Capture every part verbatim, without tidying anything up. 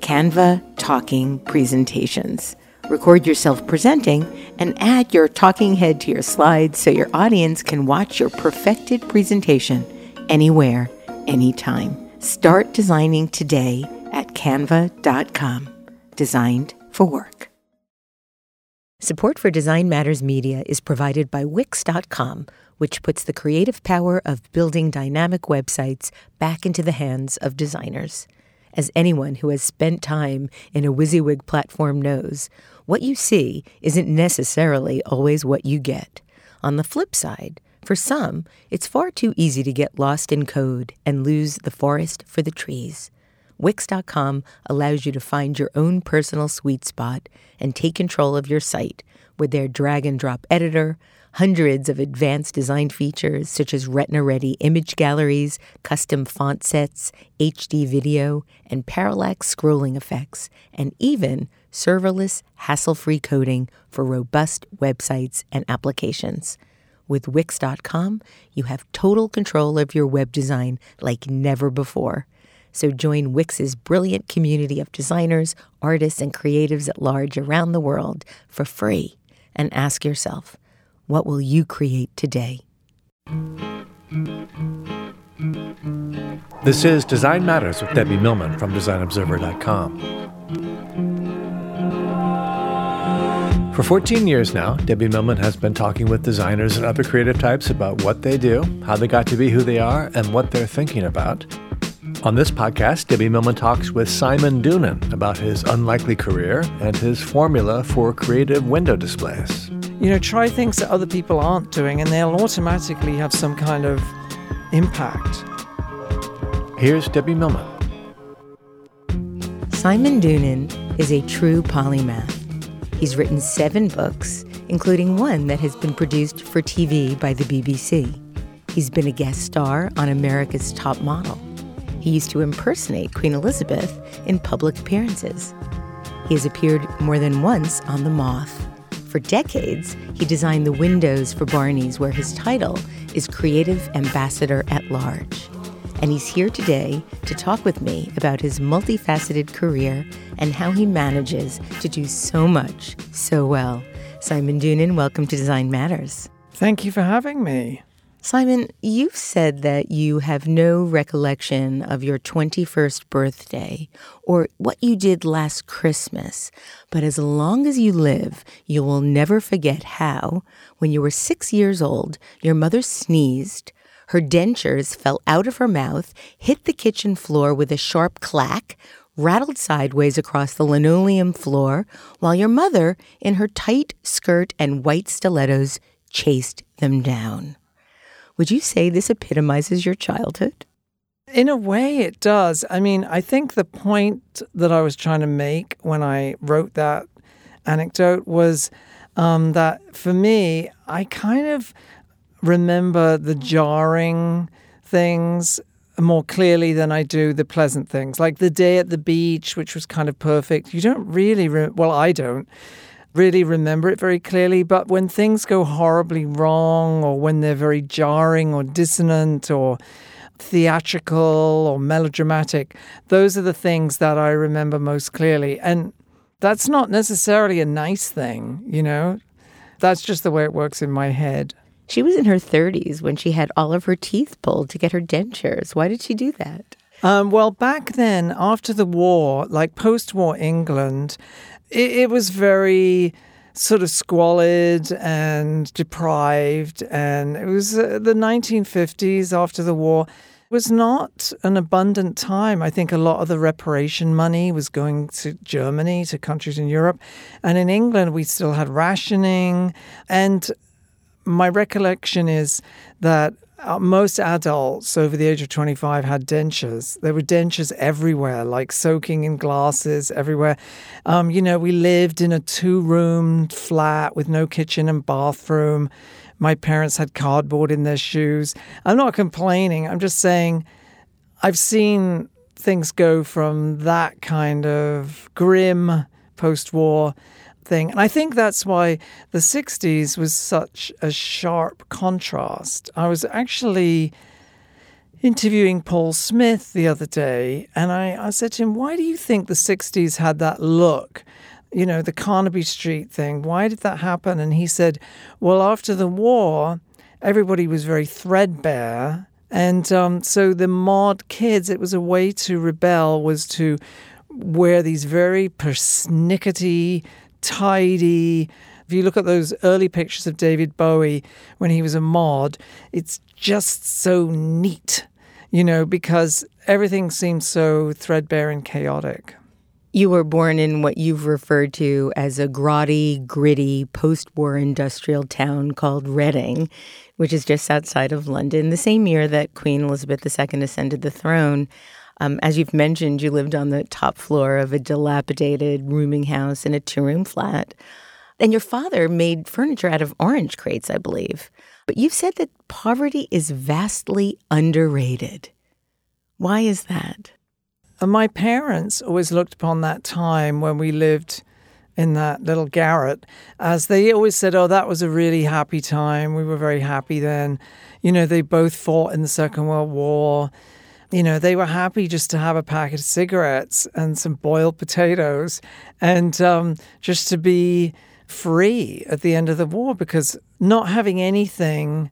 Canva Talking Presentations. Record yourself presenting and add your talking head to your slides so your audience can watch your perfected presentation anywhere, anytime. Start designing today at canva dot com. Designed for work. Support for Design Matters Media is provided by Wix dot com, which puts the creative power of building dynamic websites back into the hands of designers. As anyone who has spent time in a WYSIWYG platform knows, what you see isn't necessarily always what you get. On the flip side, for some, it's far too easy to get lost in code and lose the forest for the trees. Wix dot com allows you to find your own personal sweet spot and take control of your site with their drag-and-drop editor, hundreds of advanced design features such as retina-ready image galleries, custom font sets, H D video, and parallax scrolling effects, and even serverless, hassle-free coding for robust websites and applications. With Wix dot com, you have total control of your web design like never before. So join Wix's brilliant community of designers, artists, and creatives at large around the world for free and ask yourself, what will you create today? This is Design Matters with Debbie Millman from design observer dot com. For fourteen years now, Debbie Millman has been talking with designers and other creative types about what they do, how they got to be who they are, and what they're thinking about. On this podcast, Debbie Millman talks with Simon Doonan about his unlikely career and his formula for creative window displays. You know, try things that other people aren't doing and they'll automatically have some kind of impact. Here's Debbie Millman. Simon Doonan is a true polymath. He's written seven books, including one that has been produced for T V by the B B C. He's been a guest star on America's Top Model. He used to impersonate Queen Elizabeth in public appearances. He has appeared more than once on The Moth. For decades, he designed the windows for Barneys, where his title is Creative Ambassador at Large. And he's here today to talk with me about his multifaceted career and how he manages to do so much so well. Simon Doonan, welcome to Design Matters. Thank you for having me. Simon, you've said that you have no recollection of your twenty-first birthday or what you did last Christmas, but as long as you live, you will never forget how, when you were six years old, your mother sneezed, her dentures fell out of her mouth, hit the kitchen floor with a sharp clack, rattled sideways across the linoleum floor, while your mother, in her tight skirt and white stilettos, chased them down. Would you say this epitomizes your childhood? In a way, it does. I mean, I think the point that I was trying to make when I wrote that anecdote was um, that for me, I kind of remember the jarring things more clearly than I do the pleasant things. Like the day at the beach, which was kind of perfect. You don't really, re- well, I don't. really remember it very clearly. But when things go horribly wrong, or when they're very jarring or dissonant or theatrical or melodramatic, those are the things that I remember most clearly. And that's not necessarily a nice thing, you know. That's just the way it works in my head. She was in her thirties when she had all of her teeth pulled to get her dentures. Why did she do that? Um, well, back then, after the war, like post-war England, it, it was very sort of squalid and deprived. And it was uh, the nineteen fifties after the war was not an abundant time. I think a lot of the reparation money was going to Germany, to countries in Europe. And in England, we still had rationing. And my recollection is that most adults over the age of twenty-five had dentures. There were dentures everywhere, like soaking in glasses everywhere. Um, you know, we lived in a two-room flat with no kitchen and bathroom. My parents had cardboard in their shoes. I'm not complaining. I'm just saying I've seen things go from that kind of grim post-war thing. And I think that's why the sixties was such a sharp contrast. I was actually interviewing Paul Smith the other day, and I, I said to him, why do you think the sixties had that look? You know, the Carnaby Street thing. Why did that happen? And he said, well, after the war, everybody was very threadbare. And um, so the mod kids, it was a way to rebel, was to wear these very persnickety, tidy. If you look at those early pictures of David Bowie when he was a mod, it's just so neat, you know, because everything seems so threadbare and chaotic. You were born in what you've referred to as a grotty, gritty, post-war industrial town called Reading, which is just outside of London, the same year that Queen Elizabeth the Second ascended the throne. Um, as you've mentioned, you lived on the top floor of a dilapidated rooming house in a two-room flat. And your father made furniture out of orange crates, I believe. But you've said that poverty is vastly underrated. Why is that? And my parents always looked upon that time when we lived in that little garret, as they always said, oh, that was a really happy time. We were very happy then. You know, they both fought in the Second World War. You know, they were happy just to have a packet of cigarettes and some boiled potatoes and um, just to be free at the end of the war, because not having anything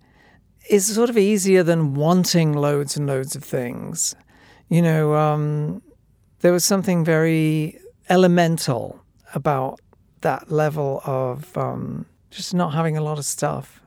is sort of easier than wanting loads and loads of things. You know, um, there was something very elemental about that level of um, just not having a lot of stuff.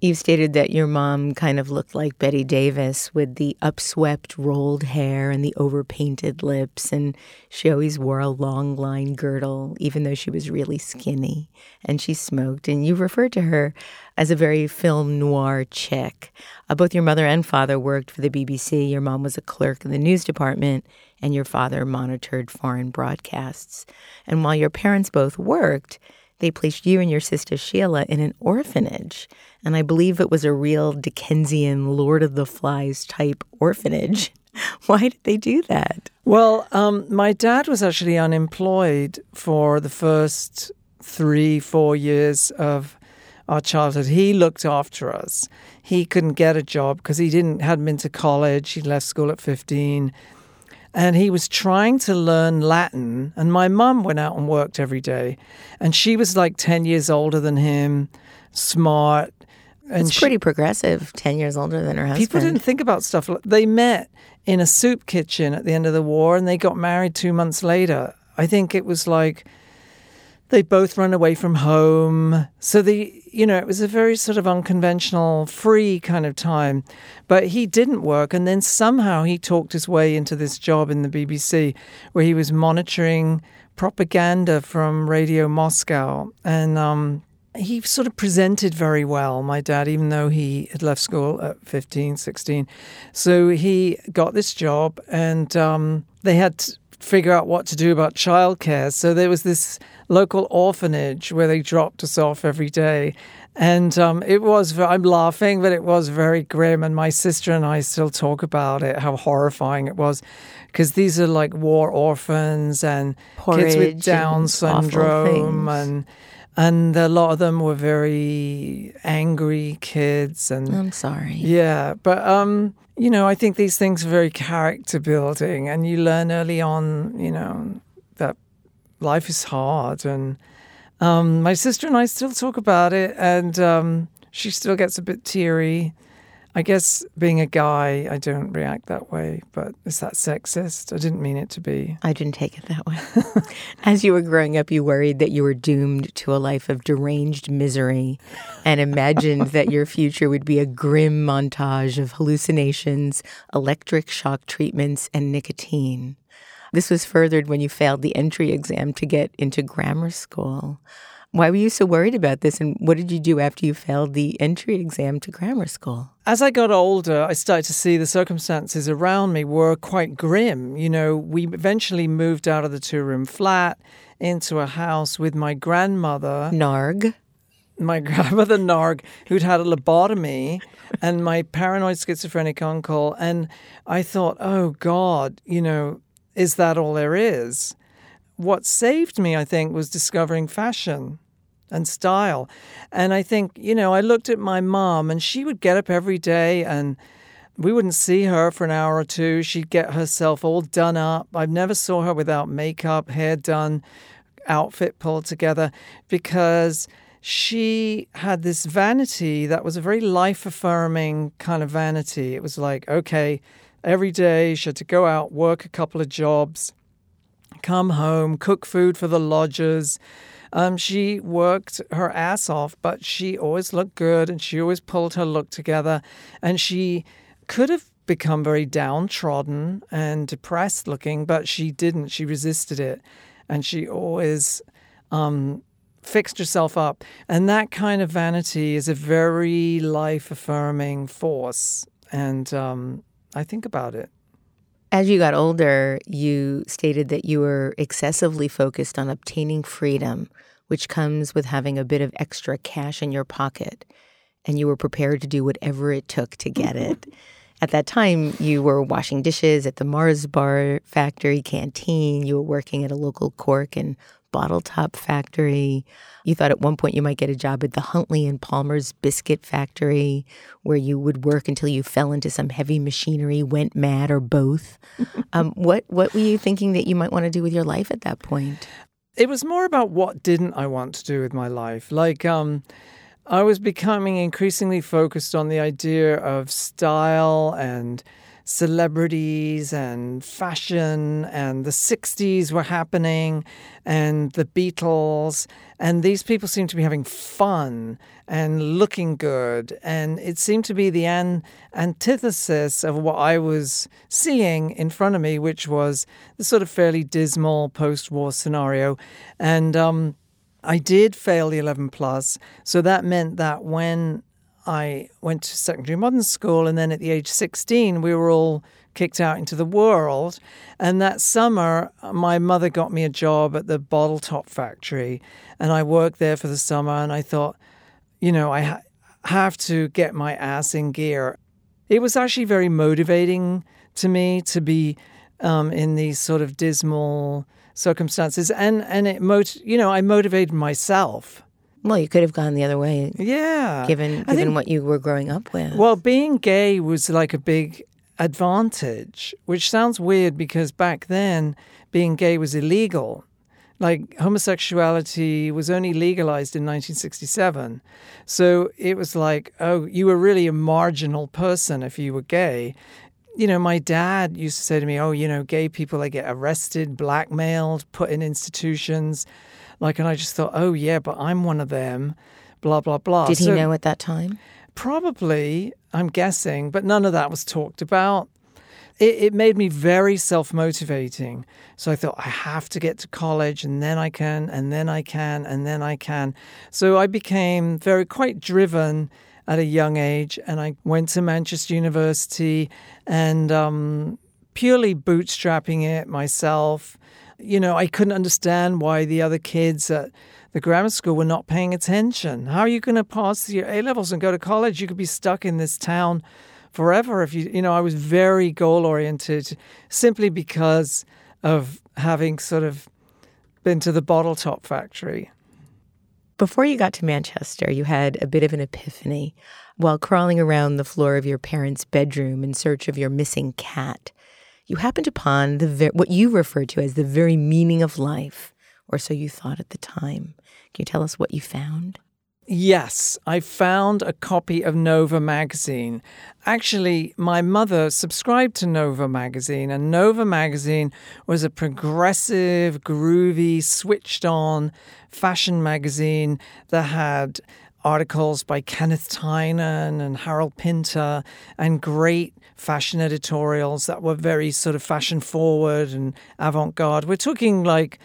You've stated that your mom kind of looked like Betty Davis with the upswept, rolled hair and the overpainted lips, and she always wore a long line girdle, even though she was really skinny, and she smoked. And you referred to her as a very film noir chick. Uh, both your mother and father worked for the B B C. Your mom was a clerk in the news department, and your father monitored foreign broadcasts. And while your parents both worked, they placed you and your sister Sheila in an orphanage. And I believe it was a real Dickensian Lord of the Flies type orphanage. Why did they do that? Well, um, my dad was actually unemployed for the first three, four years of our childhood. He looked after us. He couldn't get a job because he didn't hadn't been to college. He left school at fifteen. And he was trying to learn Latin. And my mum went out and worked every day. And she was like ten years older than him, smart. And it's pretty she, progressive, ten years older than her husband. People didn't think about stuff. They met in a soup kitchen at the end of the war, and they got married two months later. I think it was like they both run away from home. So, the you know, it was a very sort of unconventional, free kind of time. But he didn't work. And then somehow he talked his way into this job in the B B C where he was monitoring propaganda from Radio Moscow. And um, he sort of presented very well, my dad, even though he had left school at fifteen, sixteen. So he got this job, and um, they had to figure out what to do about childcare. So there was this local orphanage where they dropped us off every day. And um, it was, I'm laughing, but it was very grim. And my sister and I still talk about it, how horrifying it was. Because these are like war orphans and Porridge kids with Down syndrome. And, and a lot of them were very angry kids. And I'm sorry. Yeah. But, um, you know, I think these things are very character building. And you learn early on, you know, that life is hard. And Um, my sister and I still talk about it, and um, she still gets a bit teary. I guess being a guy, I don't react that way, but is that sexist? I didn't mean it to be. I didn't take it that way. As you were growing up, you worried that you were doomed to a life of deranged misery and imagined that your future would be a grim montage of hallucinations, electric shock treatments, and nicotine. This was furthered when you failed the entry exam to get into grammar school. Why were you so worried about this, and what did you do after you failed the entry exam to grammar school? As I got older, I started to see the circumstances around me were quite grim. You know, we eventually moved out of the two-room flat into a house with my grandmother. Narg. My grandmother, Narg, who'd had a lobotomy, and my paranoid schizophrenic uncle. And I thought, oh, God, you know, is that all there is? What saved me, I think, was discovering fashion and style. And I think, you know, I looked at my mom, and she would get up every day, and we wouldn't see her for an hour or two. She'd get herself all done up. I never saw her without makeup, hair done, outfit pulled together, because she had this vanity that was a very life-affirming kind of vanity. It was like, okay, every day she had to go out, work a couple of jobs, come home, cook food for the lodgers. Um, she worked her ass off, but she always looked good, and she always pulled her look together. And she could have become very downtrodden and depressed looking, but she didn't. She resisted it. And she always um, fixed herself up. And that kind of vanity is a very life-affirming force. And Um, I think about it. As you got older, you stated that you were excessively focused on obtaining freedom, which comes with having a bit of extra cash in your pocket, and you were prepared to do whatever it took to get it. At that time, you were washing dishes at the Mars Bar factory canteen. You were working at a local cork and bottle top factory. You thought at one point you might get a job at the Huntley and Palmer's biscuit factory, where you would work until you fell into some heavy machinery, went mad, or both. um, what what were you thinking that you might want to do with your life at that point? It was more about what didn't I want to do with my life. Like, um, I was becoming increasingly focused on the idea of style and celebrities and fashion, and the sixties were happening, and the Beatles, and these people seemed to be having fun and looking good, and it seemed to be the an- antithesis of what I was seeing in front of me, which was the sort of fairly dismal post-war scenario. And um, I did fail the eleven plus, so that meant that when I went to secondary modern school, and then at the age sixteen, we were all kicked out into the world. And that summer, my mother got me a job at the bottle top factory, and I worked there for the summer. And I thought, you know, I ha- have to get my ass in gear. It was actually very motivating to me to be um, in these sort of dismal circumstances, and and it mot- you know, I motivated myself. Well, you could have gone the other way, yeah. Given given think, what you were growing up with. Well, being gay was like a big advantage, which sounds weird because back then being gay was illegal. Like, homosexuality was only legalized in nineteen sixty-seven. So it was like, oh, you were really a marginal person if you were gay. You know, my dad used to say to me, oh, you know, gay people, they get arrested, blackmailed, put in institutions. Like, and I just thought, oh, yeah, but I'm one of them, blah, blah, blah. Did he so, know at that time? Probably, I'm guessing, but none of that was talked about. It, it made me very self-motivating. So I thought, I have to get to college, and then I can, and then I can, and then I can. So I became very quite driven at a young age, and I went to Manchester University, and um, purely bootstrapping it myself. You know, I couldn't understand why the other kids at The grammar school were not paying attention. How are you going to pass your A-levels and go to college? You could be stuck in this town forever. If you, you know, I was very goal-oriented simply because of having sort of been to the bottle top factory. Before you got to Manchester, you had a bit of an epiphany while crawling around the floor of your parents' bedroom in search of your missing cat. You happened upon the ver- what you referred to as the very meaning of life, or so you thought at the time. Can you tell us what you found? Yes, I found a copy of Nova magazine. Actually, my mother subscribed to Nova magazine, and Nova magazine was a progressive, groovy, switched-on fashion magazine that had articles by Kenneth Tynan and Harold Pinter and great fashion editorials that were very sort of fashion-forward and avant-garde. We're talking like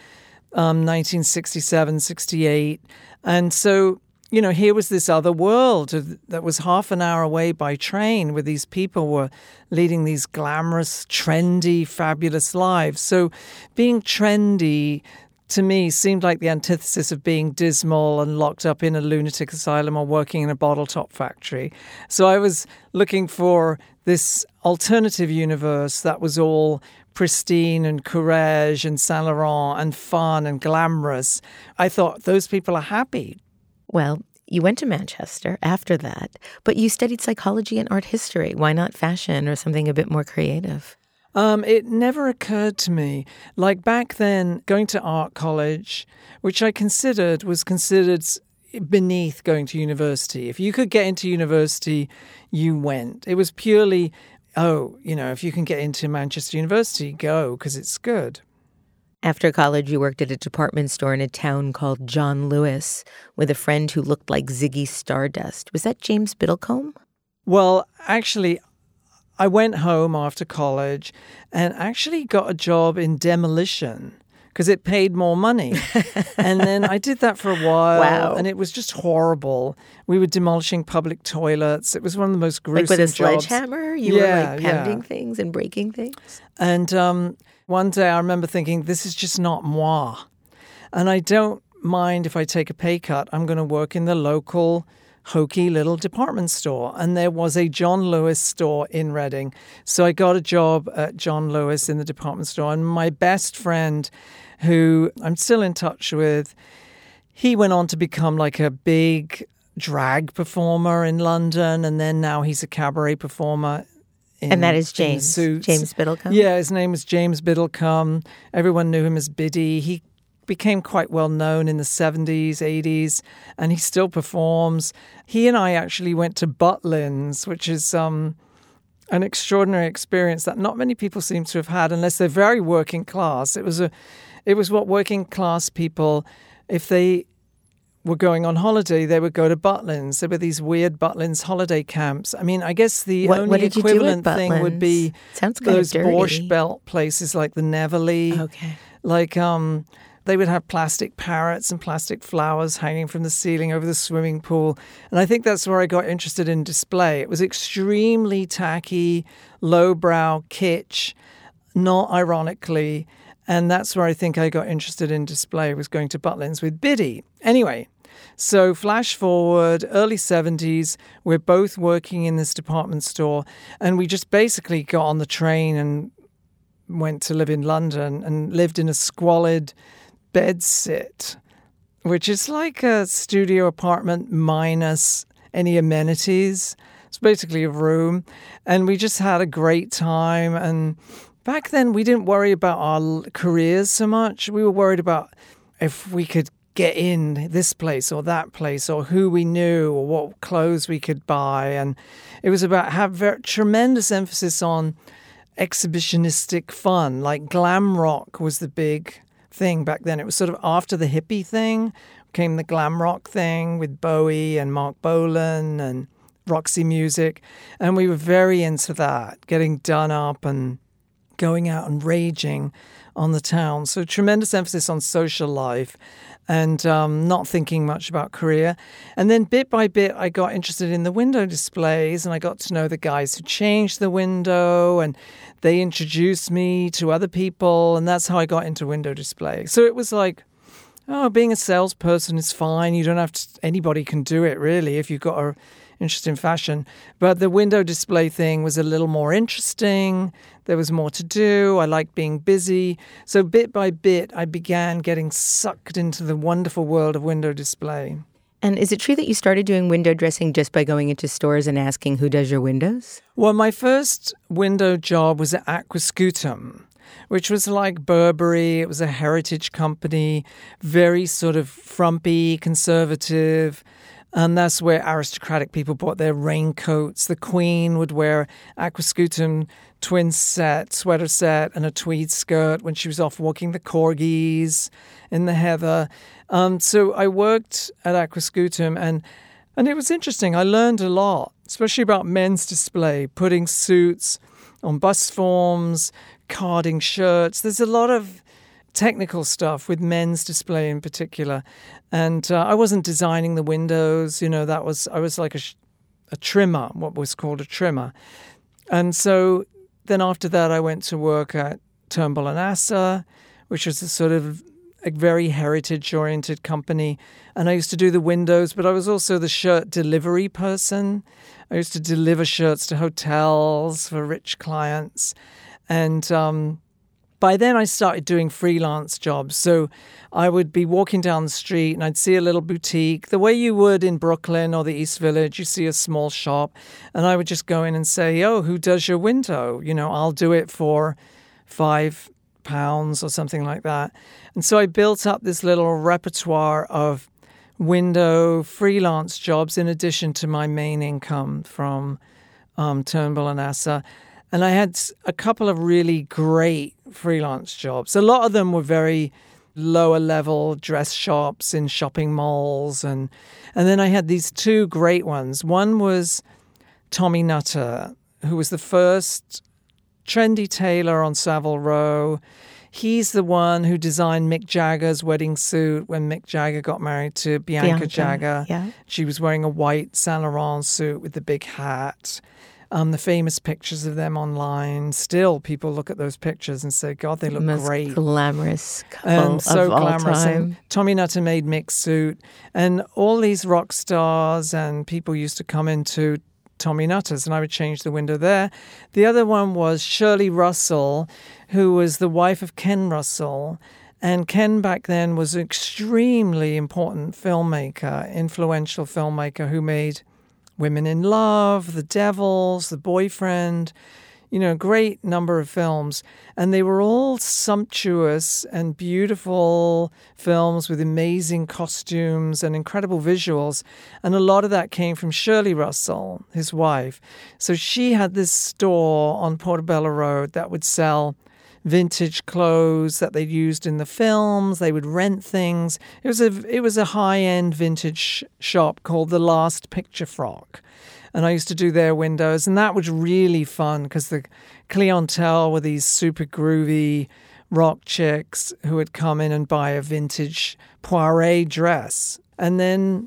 um, nineteen sixty-seven, sixty-eight. And so, you know, here was this other world that was half an hour away by train where these people were leading these glamorous, trendy, fabulous lives. So being trendy, to me, seemed like the antithesis of being dismal and locked up in a lunatic asylum or working in a bottle top factory. So I was looking for this alternative universe that was all pristine and courage and Saint Laurent and fun and glamorous. I thought, those people are happy. Well, you went to Manchester after that, but you studied psychology and art history. Why not fashion or something a bit more creative? Um, it never occurred to me. Like back then, going to art college, which I considered was considered beneath going to university. If you could get into university, you went. It was purely, oh, you know, if you can get into Manchester University, go, because it's good. After college, you worked at a department store in a town called John Lewis with a friend who looked like Ziggy Stardust. Was that James Biddlecombe? Well, actually, I went home after college and actually got a job in demolition because it paid more money. And then I did that for a while. Wow. And it was just horrible. We were demolishing public toilets. It was one of the most gruesome jobs. Like with a sledgehammer? You yeah, were like pounding yeah. things and breaking things? And um one day I remember thinking, this is just not moi. And I don't mind if I take a pay cut. I'm going to work in the local hokey little department store. And there was a John Lewis store in Reading. So I got a job at John Lewis in the department store. And my best friend, who I'm still in touch with, he went on to become like a big drag performer in London. And then now he's a cabaret performer. In, and that is James, James Biddlecombe? Yeah, his name was James Biddlecombe. Everyone knew him as Biddy. He became quite well known in the seventies, eighties, and he still performs. He and I actually went to Butlins, which is um, an extraordinary experience that not many people seem to have had unless they're very working class. It was a, it was what working class people, if they were going on holiday, they would go to Butlins. There were these weird Butlins holiday camps. I mean, I guess the what, only what equivalent thing would be those Borscht Belt places like the Neverly. Okay. Like, um, they would have plastic parrots and plastic flowers hanging from the ceiling over the swimming pool. And I think that's where I got interested in display. It was extremely tacky, lowbrow, kitsch, not ironically. And that's where I think I got interested in display, was going to Butlins with Biddy. Anyway, so flash forward, early seventies, we're both working in this department store, and we just basically got on the train and went to live in London and lived in a squalid bedsit, which is like a studio apartment minus any amenities. It's basically a room, and we just had a great time. And back then, we didn't worry about our careers so much. We were worried about if we could get in this place or that place or who we knew or what clothes we could buy. And it was about have very, tremendous emphasis on exhibitionistic fun. Like glam rock was the big thing back then. It was sort of after the hippie thing came the glam rock thing with Bowie and Mark Bolan and Roxy Music. And we were very into that, getting done up and going out and raging on the town. So tremendous emphasis on social life and um, not thinking much about career. And then bit by bit, I got interested in the window displays, and I got to know the guys who changed the window, and they introduced me to other people, and that's how I got into window display. So it was like oh, being a salesperson is fine. You don't have to, anybody can do it really if you've got an interest in fashion. But the window display thing was a little more interesting. There was more to do. I liked being busy. So bit by bit, I began getting sucked into the wonderful world of window display. And is it true that you started doing window dressing just by going into stores and asking who does your windows? Well, my first window job was at Aquascutum, which was like Burberry. It was a heritage company, very sort of frumpy, conservative. And that's where aristocratic people bought their raincoats. The Queen would wear Aquascutum twin set, sweater set, and a tweed skirt when she was off walking the corgis in the heather. Um, so I worked at Aquascutum, and and it was interesting. I learned a lot, especially about men's display, putting suits on bust forms, carding shirts. There's a lot of technical stuff with men's display in particular. And uh, I wasn't designing the windows, you know, that was, I was like a, a trimmer, what was called a trimmer. And so then after that, I went to work at Turnbull and Asser, which was a sort of a very heritage-oriented company. And I used to do the windows, but I was also the shirt delivery person. I used to deliver shirts to hotels for rich clients. And um, by then I started doing freelance jobs. So I would be walking down the street and I'd see a little boutique, the way you would in Brooklyn or the East Village, you see a small shop. And I would just go in and say, oh, who does your window? You know, I'll do it for five pounds or something like that. And so I built up this little repertoire of window freelance jobs in addition to my main income from um, Turnbull and Asser. And I had a couple of really great freelance jobs. A lot of them were very lower level dress shops in shopping malls. And, and then I had these two great ones. One was Tommy Nutter, who was the first trendy tailor on Savile Row. He's the one who designed Mick Jagger's wedding suit when Mick Jagger got married to Bianca, Bianca Jagger. Yeah. She was wearing a white Saint Laurent suit with the big hat. Um, the famous pictures of them online. Still, people look at those pictures and say, God, they look Most great. Most glamorous couple and so of glamorous. all time. And Tommy Nutter made Mick's suit. And all these rock stars and people used to come into Tommy Nutter's, and I would change the window there. The other one was Shirley Russell, who was the wife of Ken Russell. And Ken back then was an extremely important filmmaker, influential filmmaker who made Women in Love, The Devils, The Boyfriend, you know, a great number of films. And they were all sumptuous and beautiful films with amazing costumes and incredible visuals. And a lot of that came from Shirley Russell, his wife. So she had this store on Portobello Road that would sell vintage clothes that they used in the films. They would rent things. It was a it was a high-end vintage shop called The Last Picture Frock, and I used to do their windows, and that was really fun because the clientele were these super groovy rock chicks who would come in and buy a vintage poire dress. And then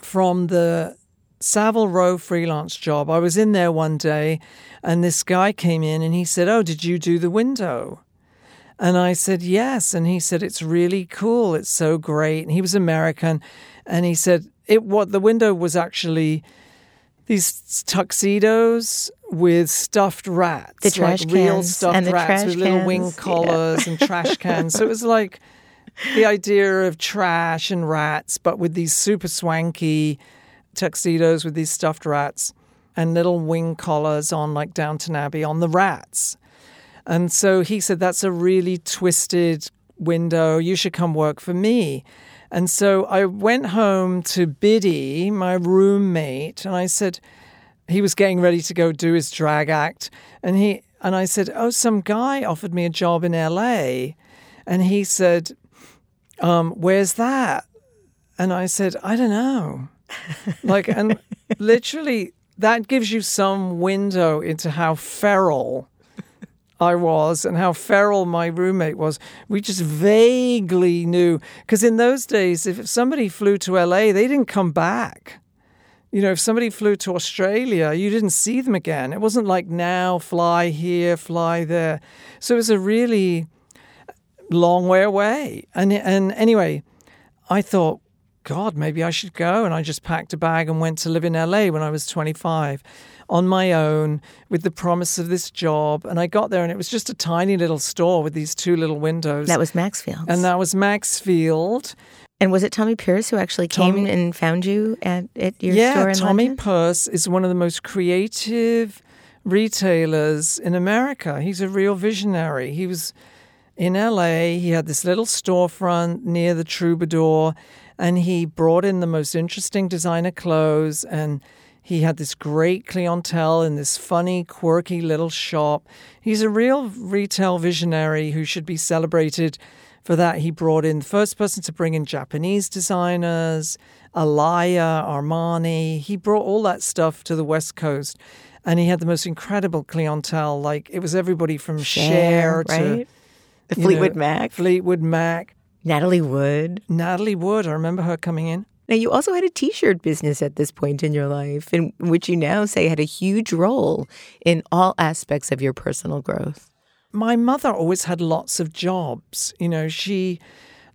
from the Savile Row freelance job, I was in there one day and this guy came in and he said, oh, did you do the window? And I said, yes. And he said, it's really cool. It's so great. And he was American. And he said, it what the window was actually these tuxedos with stuffed rats, the trash like cans real stuffed rats with little cans. Wing collars yeah. and trash cans. So it was like the idea of trash and rats, but with these super swanky tuxedos with these stuffed rats and little wing collars on like Downton Abbey on the rats. And so he said, that's a really twisted window. You should come work for me. And so I went home to Biddy, my roommate, and I said, he was getting ready to go do his drag act. And he and I said, oh, some guy offered me a job in L A. And he said, um, where's that? And I said, I don't know. Like, and literally that gives you some window into how feral I was and how feral my roommate was. We just vaguely knew, because in those days, if somebody flew to L A, they didn't come back. You know, if somebody flew to Australia, you didn't see them again. It wasn't like now, fly here, fly there. So it was a really long way away. And and anyway, I thought, God, maybe I should go. And I just packed a bag and went to live in L A when I was twenty-five on my own with the promise of this job. And I got there and it was just a tiny little store with these two little windows. That was Maxfield. And that was Maxfield. And was it Tommy Pierce who actually came Tommy, and found you at, at your yeah, store in Tommy London? Yeah, Tommy Pierce is one of the most creative retailers in America. He's a real visionary. He was in L A. He had this little storefront near the Troubadour, and he brought in the most interesting designer clothes, and he had this great clientele in this funny, quirky little shop. He's a real retail visionary who should be celebrated for that. He brought in the first person to bring in Japanese designers, Alaya, Armani. He brought all that stuff to the West Coast. And he had the most incredible clientele. Like, it was everybody from Cher, Cher right? to the Fleetwood know, Mac. Fleetwood Mac. Natalie Wood. Natalie Wood. I remember her coming in. Now, you also had a T-shirt business at this point in your life, in which you now say had a huge role in all aspects of your personal growth. My mother always had lots of jobs. You know, she,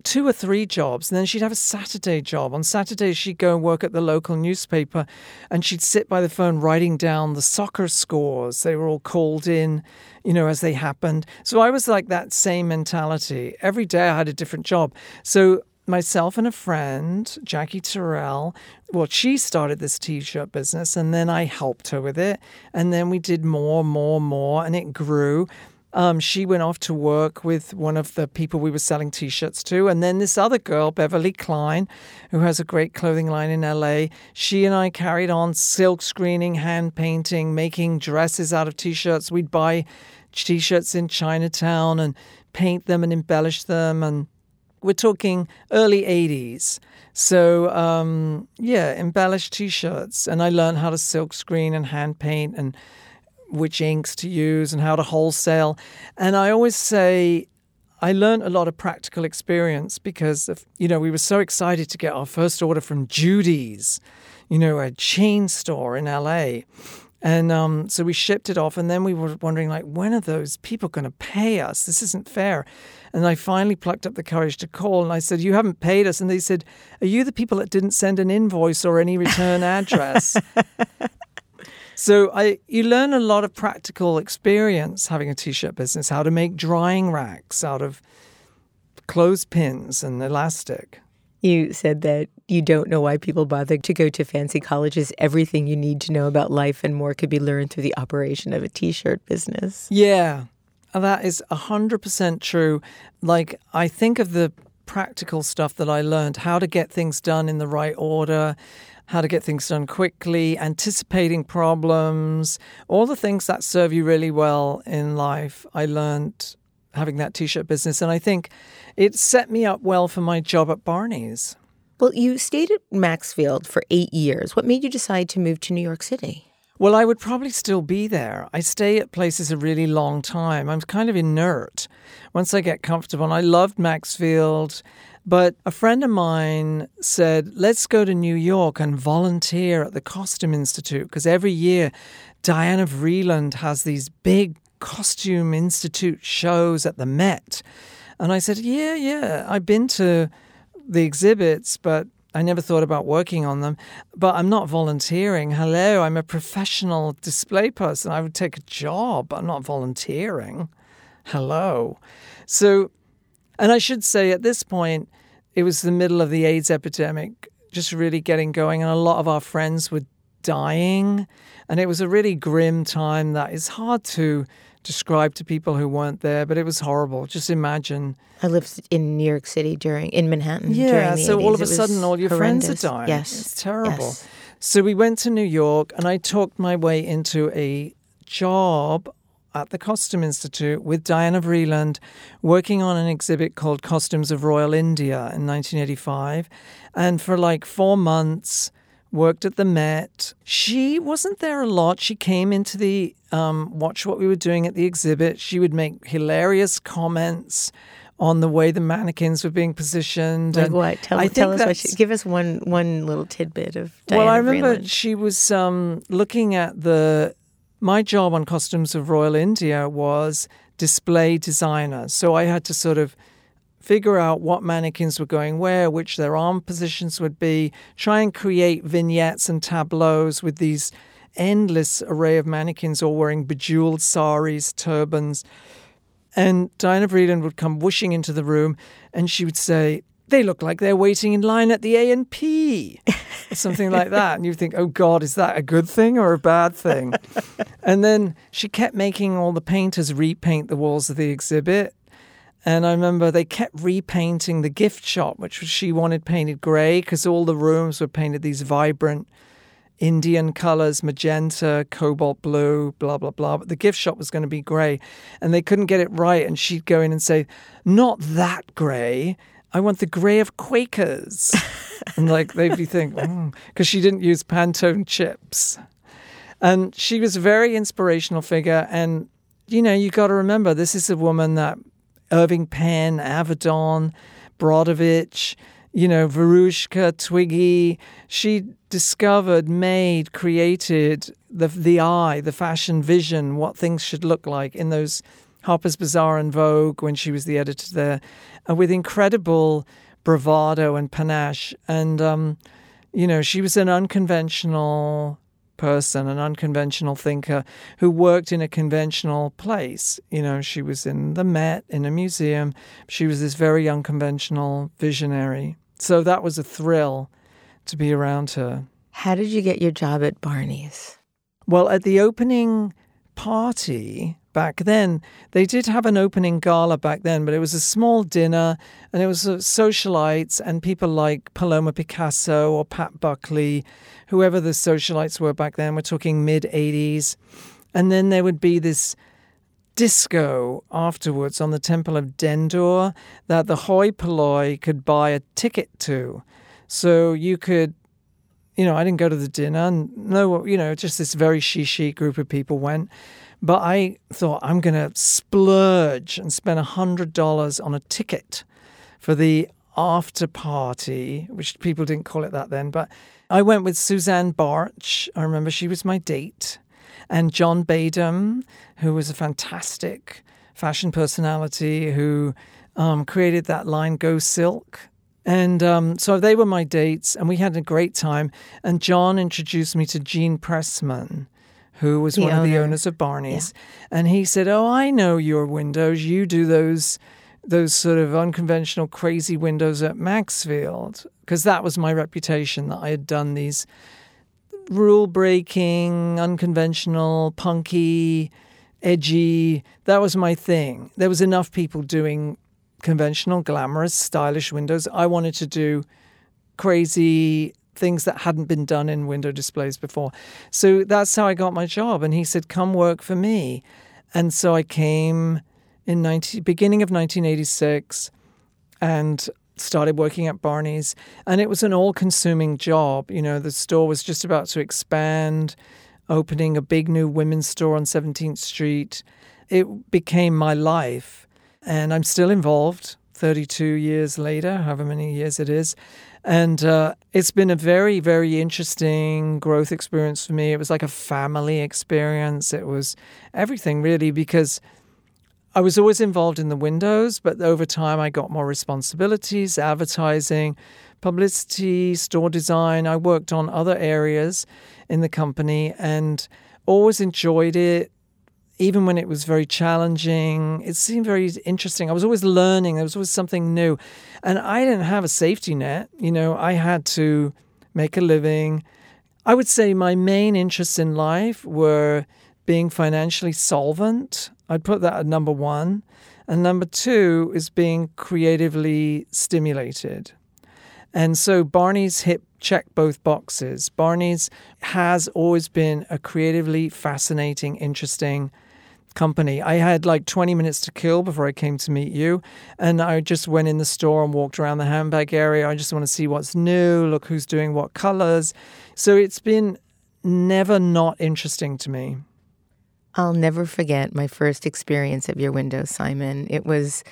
two or three jobs, and then she'd have a Saturday job. On Saturdays, she'd go and work at the local newspaper, and she'd sit by the phone writing down the soccer scores. They were all called in, you know, as they happened. So I was like that same mentality. Every day I had a different job. So myself and a friend, Jackie Terrell, well, she started this T-shirt business, and then I helped her with it. And then we did more, more, more, and it grew. Um, she went off to work with one of the people we were selling T-shirts to. And then this other girl, Beverly Klein, who has a great clothing line in L A, she and I carried on silk screening, hand painting, making dresses out of T-shirts. We'd buy T-shirts in Chinatown and paint them and embellish them. And we're talking early eighties. So, um, yeah, embellished T-shirts. And I learned how to silk screen and hand paint and which inks to use and how to wholesale. And I always say I learned a lot of practical experience because, of, you know, we were so excited to get our first order from Judy's, you know, a chain store in L A. And um, so we shipped it off, and then we were wondering, like, when are those people going to pay us? This isn't fair. And I finally plucked up the courage to call, and I said, you haven't paid us. And they said, are you the people that didn't send an invoice or any return address? So I, you learn a lot of practical experience having a T-shirt business, how to make drying racks out of clothespins and elastic. You said that you don't know why people bother to go to fancy colleges. Everything you need to know about life and more could be learned through the operation of a T-shirt business. Yeah, that is one hundred percent true. Like, I think of the practical stuff that I learned, how to get things done in the right order, how to get things done quickly, anticipating problems, all the things that serve you really well in life. I learned having that T-shirt business, and I think it set me up well for my job at Barneys. Well, you stayed at Maxfield for eight years. What made you decide to move to New York City? Well, I would probably still be there. I stay at places a really long time. I'm kind of inert once I get comfortable. And I loved Maxfield. But a friend of mine said, let's go to New York and volunteer at the Costume Institute, because every year Diana Vreeland has these big Costume Institute shows at the Met. And I said, yeah, yeah, I've been to the exhibits, but I never thought about working on them. But I'm not volunteering. Hello, I'm a professional display person. I would take a job. I'm not volunteering. Hello. So... And I should say at this point, it was the middle of the AIDS epidemic, just really getting going. And a lot of our friends were dying. And it was a really grim time that is hard to describe to people who weren't there. But it was horrible. Just imagine. I lived in New York City during, in Manhattan yeah, during the eighties. So all of a sudden, all your horrendous. friends are dying. Yes. It's terrible. Yes. So we went to New York, and I talked my way into a job at the Costume Institute with Diana Vreeland, working on an exhibit called Costumes of Royal India in nineteen eighty-five. And for like four months, worked at the Met. She wasn't there a lot. She came into the, um, watch what we were doing at the exhibit. She would make hilarious comments on the way the mannequins were being positioned. Like and what? Tell, I tell us what she, give us one one little tidbit of Diana Well, I remember Vreeland. She was um, looking at the... My job on Costumes of Royal India was display designer. So I had to sort of figure out what mannequins were going where, which their arm positions would be, try and create vignettes and tableaus with these endless array of mannequins all wearing bejeweled saris, turbans. And Diana Vreeland would come whooshing into the room and she would say, "They look like they're waiting in line at the A and P," something like that. And you think, oh, God, is that a good thing or a bad thing? And then she kept making all the painters repaint the walls of the exhibit. And I remember they kept repainting the gift shop, which she wanted painted grey because all the rooms were painted these vibrant Indian colours, magenta, cobalt blue, blah, blah, blah. But the gift shop was going to be grey. And they couldn't get it right. And she'd go in and say, "Not that grey. I want the grey of Quakers." And like they'd be thinking, because mm, she didn't use Pantone chips. And she was a very inspirational figure. And, you know, you got to remember, this is a woman that Irving Penn, Avedon, Brodovich, you know, Verushka, Twiggy, she discovered, made, created the, the eye, the fashion vision, what things should look like in those Harper's Bazaar and Vogue when she was the editor there, uh, with incredible bravado and panache. And, um, you know, she was an unconventional person, an unconventional thinker who worked in a conventional place. You know, she was in the Met, in a museum. She was this very unconventional visionary. So that was a thrill to be around her. How did you get your job at Barneys? Well, at the opening party... Back then, they did have an opening gala back then, but it was a small dinner and it was socialites and people like Paloma Picasso or Pat Buckley, whoever the socialites were back then. We're talking mid eighties. And then there would be this disco afterwards on the Temple of Dendur that the hoi polloi could buy a ticket to. So you could, you know, I didn't go to the dinner. No, you know, just this very chic group of people went. But I thought, I'm going to splurge and spend one hundred dollars on a ticket for the after party, which people didn't call it that then. But I went with Suzanne Bartsch. I remember she was my date. And John Badham, who was a fantastic fashion personality who um, created that line, Go Silk. And um, so they were my dates and we had a great time. And John introduced me to Gene Pressman, who was the one owner. of the owners of Barneys. Yeah. And he said, "Oh, I know your windows. You do those those sort of unconventional, crazy windows at Maxfield." Because that was my reputation, that I had done these rule-breaking, unconventional, punky, edgy. That was my thing. There was enough people doing conventional, glamorous, stylish windows. I wanted to do crazy things that hadn't been done in window displays before. So that's how I got my job. And he said, "Come work for me." And so I came in nineteen, beginning of nineteen eighty-six and started working at Barneys. And it was an all-consuming job. You know, the store was just about to expand, opening a big new women's store on seventeenth street. It became my life. And I'm still involved thirty-two years later, however many years it is. And uh, it's been a very, very interesting growth experience for me. It was like a family experience. It was everything, really, because I was always involved in the windows, but over time I got more responsibilities, advertising, publicity, store design. I worked on other areas in the company and always enjoyed it, even when it was very challenging. It seemed very interesting. I was always learning. There was always something new. And I didn't have a safety net. You know, I had to make a living. I would say my main interests in life were being financially solvent. I'd put that at number one. And number two is being creatively stimulated. And so Barneys hit check both boxes. Barneys has always been a creatively fascinating, interesting company. I had like twenty minutes to kill before I came to meet you. And I just went in the store and walked around the handbag area. I just want to see what's new, look who's doing what colors. So it's been never not interesting to me. I'll never forget my first experience at your window, Simon. It was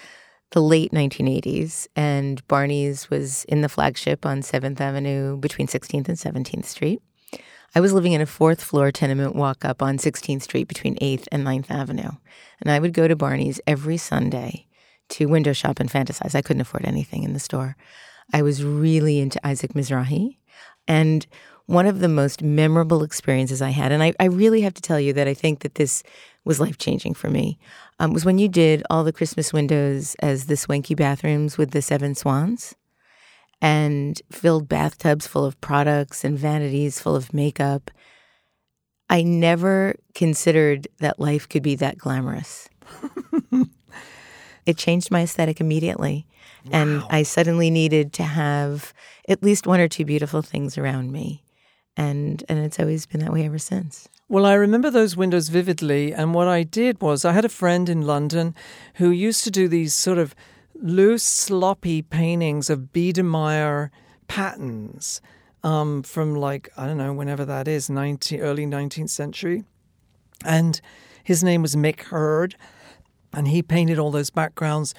the late nineteen eighties, and Barneys was in the flagship on seventh avenue between sixteenth and seventeenth street. I was living in a fourth floor tenement walk-up on sixteenth street between eighth and ninth avenue. And I would go to Barneys every Sunday to window shop and fantasize. I couldn't afford anything in the store. I was really into Isaac Mizrahi. And one of the most memorable experiences I had, and I, I really have to tell you that I think that this was life-changing for me, um, was when you did all the Christmas windows as the swanky bathrooms with the seven swans and filled bathtubs full of products and vanities full of makeup. I never considered that life could be that glamorous. It changed my aesthetic immediately. Wow. And I suddenly needed to have at least one or two beautiful things around me. And and it's always been that way ever since. Well, I remember those windows vividly. And what I did was I had a friend in London who used to do these sort of loose, sloppy paintings of Biedermeier patterns um, from like, I don't know, whenever that is, nineteen, early nineteenth century. And his name was Mick Hurd. And he painted all those backgrounds,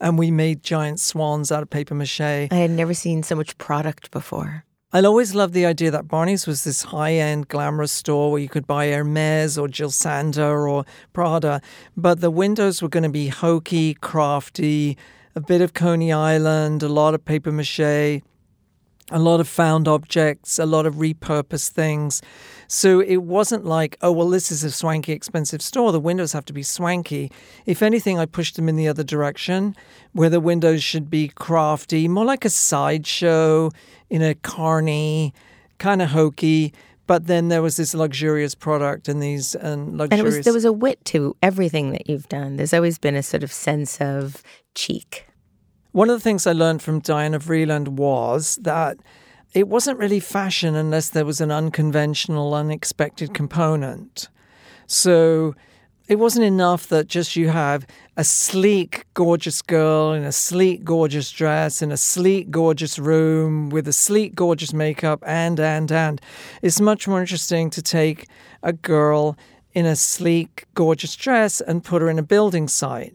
and we made giant swans out of papier-mâché. I had never seen so much product before. I always loved the idea that Barneys was this high-end, glamorous store where you could buy Hermès or Jil Sander or Prada, but the windows were going to be hokey, crafty, a bit of Coney Island, a lot of papier-mâché, a lot of found objects, a lot of repurposed things. So it wasn't like, oh, well, this is a swanky, expensive store. The windows have to be swanky. If anything, I pushed them in the other direction, where the windows should be crafty, more like a sideshow in a carny, kind of hokey. But then there was this luxurious product and these and luxurious... And it was, there was a wit to everything that you've done. There's always been a sort of sense of cheek. One of the things I learned from Diana Vreeland was that it wasn't really fashion unless there was an unconventional, unexpected component. So it wasn't enough that just you have a sleek, gorgeous girl in a sleek, gorgeous dress, in a sleek, gorgeous room, with a sleek, gorgeous makeup, and, and, and. It's much more interesting to take a girl in a sleek, gorgeous dress and put her in a building site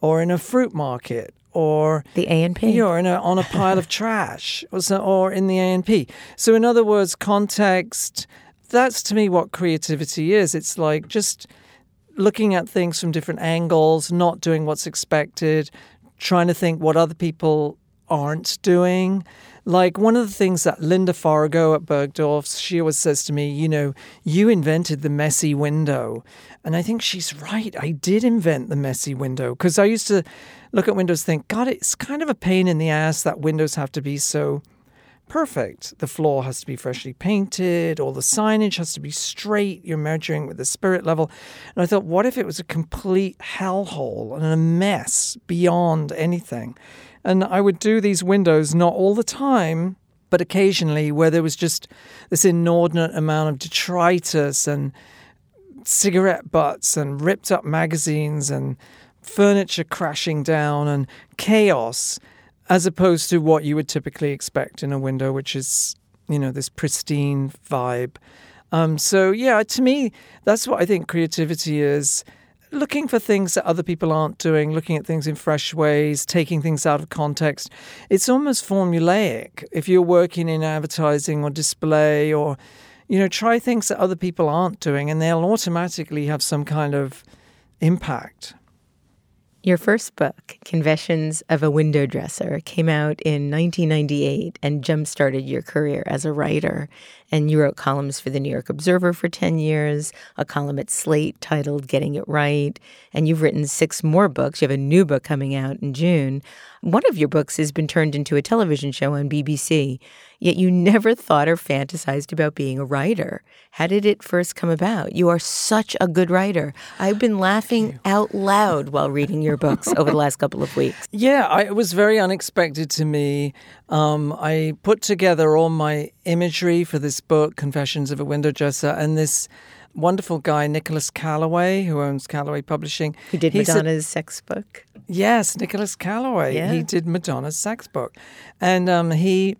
or in a fruit market. Or the A and P, you're in a, on a pile of trash, or, so, or in the A and P. So, in other words, context. That's to me what creativity is. It's like just looking at things from different angles, not doing what's expected, trying to think what other people aren't doing. Like one of the things that Linda Fargo at Bergdorf's, she always says to me, you know, you invented the messy window. And I think she's right. I did invent the messy window because I used to look at windows and think, God, it's kind of a pain in the ass that windows have to be so perfect. The floor has to be freshly painted. All the signage has to be straight. You're measuring with the spirit level. And I thought, what if it was a complete hellhole and a mess beyond anything? And I would do these windows, not all the time, but occasionally, where there was just this inordinate amount of detritus and cigarette butts and ripped up magazines and furniture crashing down and chaos, as opposed to what you would typically expect in a window, which is, you know, this pristine vibe. Um, so, yeah, to me, that's what I think creativity is. Looking for things that other people aren't doing, looking at things in fresh ways, taking things out of context. It's almost formulaic. If you're working in advertising or display or, you know, try things that other people aren't doing and they'll automatically have some kind of impact. Your first book, Confessions of a Window Dresser, came out in nineteen ninety-eight and jump-started your career as a writer. And you wrote columns for the New York Observer for ten years, a column at Slate titled Getting It Right, and you've written six more books. You have a new book coming out in June. One of your books has been turned into a television show on B B C, yet you never thought or fantasized about being a writer. How did it first come about? You are such a good writer. I've been laughing out loud while reading your books over the last couple of weeks. Yeah, I, it was very unexpected to me. Um, I put together all my imagery for this book, Confessions of a Window Dresser, and this wonderful guy, Nicholas Calloway, who owns Calloway Publishing. Who did Madonna's said, sex book. Yes, Nicholas Calloway. Yeah. He did Madonna's sex book. And um, he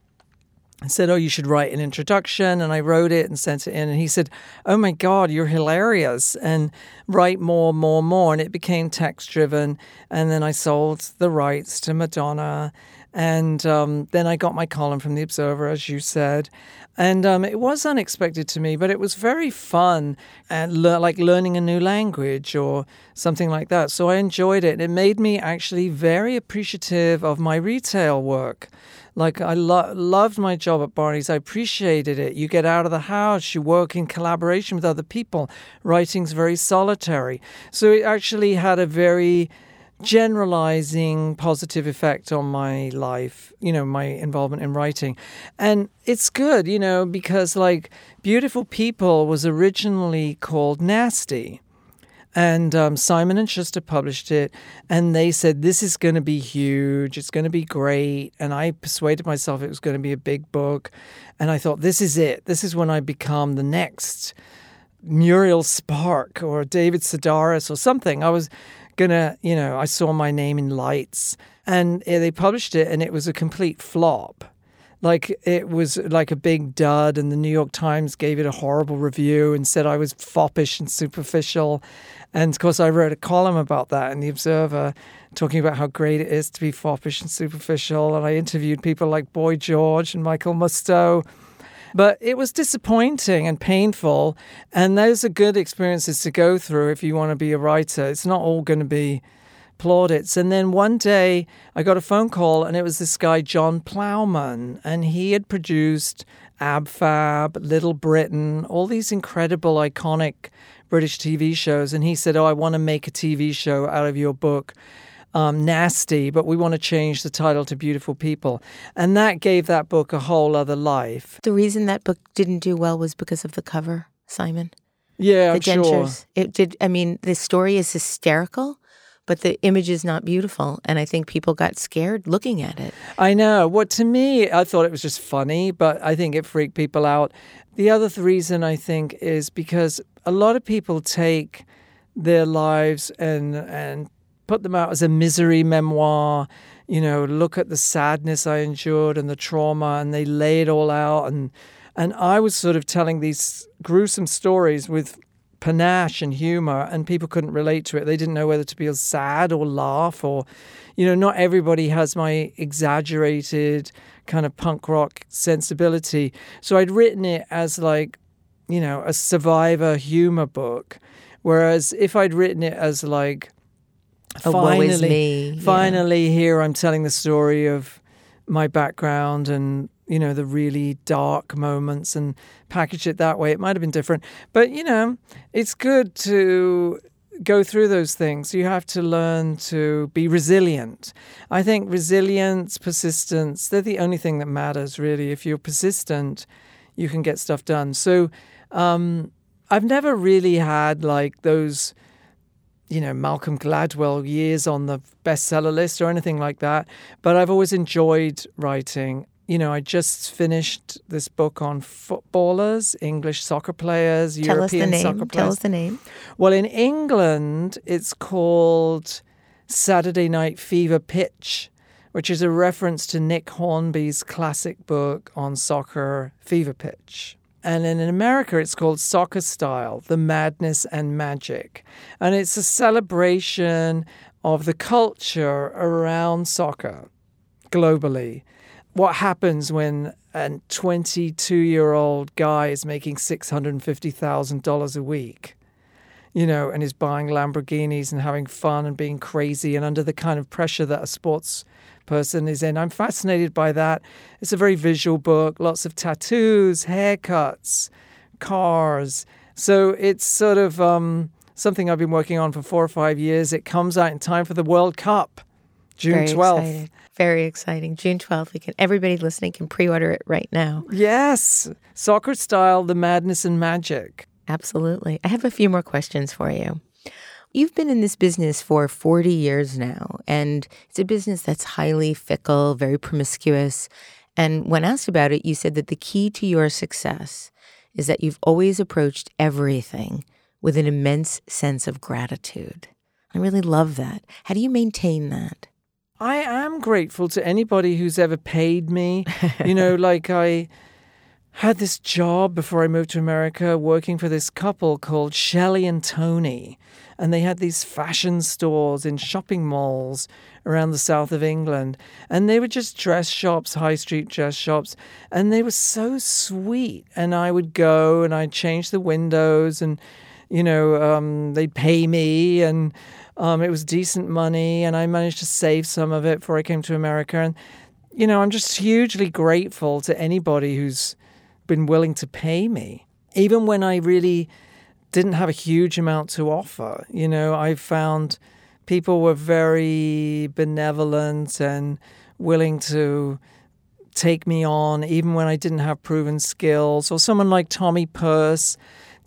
said, oh, you should write an introduction. And I wrote it and sent it in. And he said, oh, my God, you're hilarious. And write more, more, more. And it became text driven. And then I sold the rights to Madonna. And um, then I got my column from The Observer, as you said. And um, it was unexpected to me, but it was very fun, and le- like learning a new language or something like that. So I enjoyed it. It made me actually very appreciative of my retail work. Like, I lo- loved my job at Barneys. I appreciated it. You get out of the house. You work in collaboration with other people. Writing's very solitary. So it actually had a very generalizing positive effect on my life, you know, my involvement in writing. And it's good, you know, because, like, Beautiful People was originally called Nasty. And um, Simon and Schuster published it, and they said, this is going to be huge, it's going to be great. And I persuaded myself it was going to be a big book. And I thought, this is it. This is when I become the next Muriel Spark or David Sedaris or something. I was gonna, you know, I saw my name in lights. And they published it, and it was a complete flop. Like, it was like a big dud, and the New York Times gave it a horrible review and said I was foppish and superficial. And, of course, I wrote a column about that in The Observer, talking about how great it is to be foppish and superficial. And I interviewed people like Boy George and Michael Musto. But it was disappointing and painful. And those are good experiences to go through if you want to be a writer. It's not all going to be plaudits. And then one day I got a phone call, and it was this guy, John Plowman, and he had produced Ab Fab, Little Britain, all these incredible, iconic British T V shows. And he said, oh, I want to make a T V show out of your book, um, Nasty, but we want to change the title to Beautiful People. And that gave that book a whole other life. The reason that book didn't do well was because of the cover, Simon. Yeah, the I'm dentures. Sure. It did. I mean, the story is hysterical, but the image is not beautiful, and I think people got scared looking at it. I know. What well, to me, I thought it was just funny, but I think it freaked people out. The other th- reason, I think, is because a lot of people take their lives and and put them out as a misery memoir, you know, look at the sadness I endured and the trauma, and they lay it all out. And, and I was sort of telling these gruesome stories with panache and humor, and people couldn't relate to it. They didn't know whether to be sad or laugh, or, you know, not everybody has my exaggerated kind of punk rock sensibility. So I'd written it as, like, you know, a survivor humor book. Whereas if I'd written it as, like, oh, finally, woe is me. Yeah. finally here I'm telling the story of my background and, you know, the really dark moments, and package it that way, it might have been different. But, you know, it's good to go through those things. You have to learn to be resilient. I think resilience, persistence, they're the only thing that matters, really. If you're persistent, you can get stuff done. So um, I've never really had, like, those, you know, Malcolm Gladwell years on the bestseller list or anything like that. But I've always enjoyed writing. You know, I just finished this book on footballers, English soccer players, Tell European soccer players. Tell us the name. Well, in England, it's called Saturday Night Fever Pitch, which is a reference to Nick Hornby's classic book on soccer, Fever Pitch. And in America, it's called Soccer Style, The Madness and Magic. And it's a celebration of the culture around soccer globally. What happens when a twenty-two-year-old guy is making six hundred fifty thousand dollars a week, you know, and is buying Lamborghinis and having fun and being crazy and under the kind of pressure that a sports person is in. I'm fascinated by that. It's a very visual book, lots of tattoos, haircuts, cars. So it's sort of um, something I've been working on for four or five years. It comes out in time for the World Cup. June twelfth. Exciting. Very exciting. June twelfth. We can. Everybody listening can pre-order it right now. Yes. Soccer Style, The Madness and Magic. Absolutely. I have a few more questions for you. You've been in this business for forty years now, and it's a business that's highly fickle, very promiscuous. And when asked about it, you said that the key to your success is that you've always approached everything with an immense sense of gratitude. I really love that. How do you maintain that? I am grateful to anybody who's ever paid me. You know, like I had this job before I moved to America working for this couple called Shelley and Tony. And they had these fashion stores in shopping malls around the south of England. And they were just dress shops, high street dress shops. And they were so sweet. And I would go and I'd change the windows and, you know, um, they'd pay me and um, it was decent money. And I managed to save some of it before I came to America. And, you know, I'm just hugely grateful to anybody who's been willing to pay me. Even when I really didn't have a huge amount to offer, you know, I found people were very benevolent and willing to take me on, even when I didn't have proven skills. Or someone like Tommy Pierce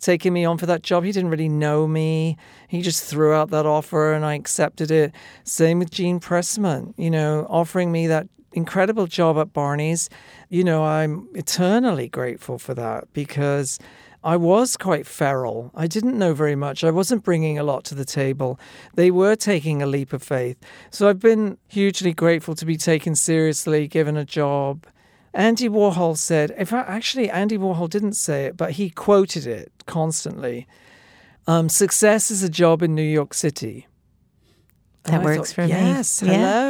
taking me on for that job. He didn't really know me. He just threw out that offer and I accepted it. Same with Gene Pressman, you know, offering me that incredible job at Barneys. You know, I'm eternally grateful for that because I was quite feral. I didn't know very much. I wasn't bringing a lot to the table. They were taking a leap of faith. So I've been hugely grateful to be taken seriously, given a job. Andy Warhol said, in fact, actually, Andy Warhol didn't say it, but he quoted it constantly. Um, Success is a job in New York City. That works thought, for yes, me. Yes,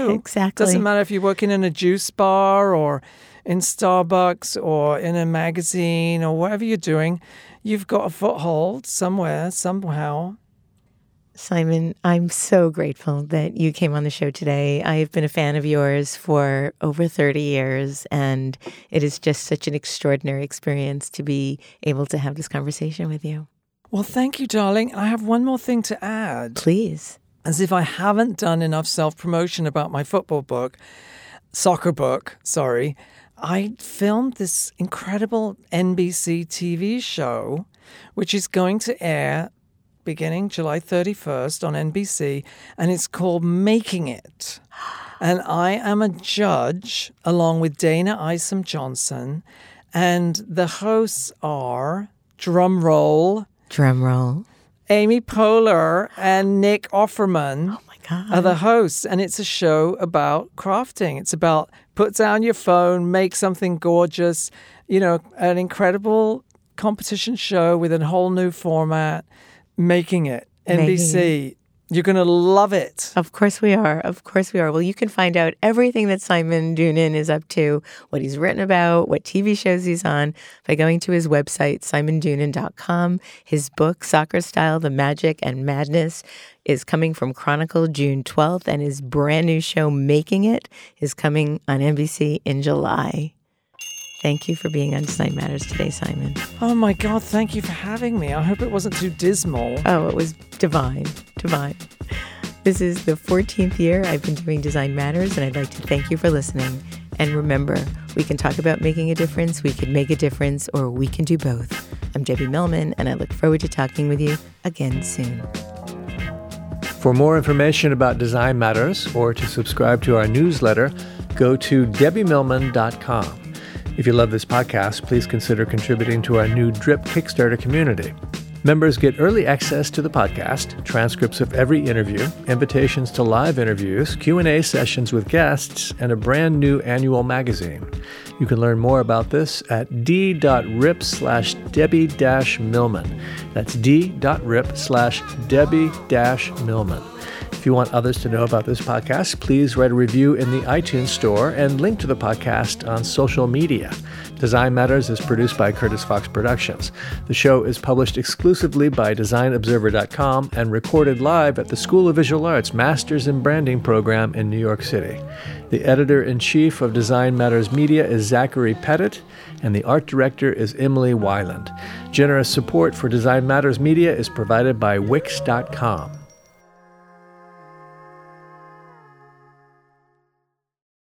hello. Yeah, exactly. Doesn't matter if you're working in a juice bar or in Starbucks or in a magazine or whatever you're doing, you've got a foothold somewhere, somehow. Simon, I'm so grateful that you came on the show today. I have been a fan of yours for over thirty years, and it is just such an extraordinary experience to be able to have this conversation with you. Well, thank you, darling. I have one more thing to add. Please. As if I haven't done enough self-promotion about my football book, soccer book, sorry, I filmed this incredible N B C T V show, which is going to air beginning July thirty-first on N B C, and it's called Making It. And I am a judge, along with Dana Isom Johnson, and the hosts are, drum roll. Drum roll. Amy Poehler and Nick Offerman oh my God. Are the hosts. And it's a show about crafting. It's about put down your phone, make something gorgeous. You know, an incredible competition show with a whole new format. Making It. N B C. Making It. You're going to love it. Of course we are. Of course we are. Well, you can find out everything that Simon Doonan is up to, what he's written about, what T V shows he's on, by going to his website, simon doonan dot com. His book, Soccer Style, The Magic and Madness, is coming from Chronicle June twelfth, and his brand new show, Making It, is coming on N B C in July. Thank you for being on Design Matters today, Simon. Oh, my God. Thank you for having me. I hope it wasn't too dismal. Oh, it was divine. Divine. This is the fourteenth year I've been doing Design Matters, and I'd like to thank you for listening. And remember, we can talk about making a difference, we can make a difference, or we can do both. I'm Debbie Millman, and I look forward to talking with you again soon. For more information about Design Matters or to subscribe to our newsletter, go to debbie millman dot com. If you love this podcast, please consider contributing to our new Drip Kickstarter community. Members get early access to the podcast, transcripts of every interview, invitations to live interviews, Q and A sessions with guests, and a brand new annual magazine. You can learn more about this at d.rip slash Debbie dash Millman. That's d.rip slash Debbie dash Millman. If you want others to know about this podcast, please write a review in the iTunes store and link to the podcast on social media. Design Matters is produced by Curtis Fox Productions. The show is published exclusively by design observer dot com and recorded live at the School of Visual Arts Masters in Branding program in New York City. The editor-in-chief of Design Matters Media is Zachary Pettit, and the art director is Emily Weiland. Generous support for Design Matters Media is provided by Wix dot com.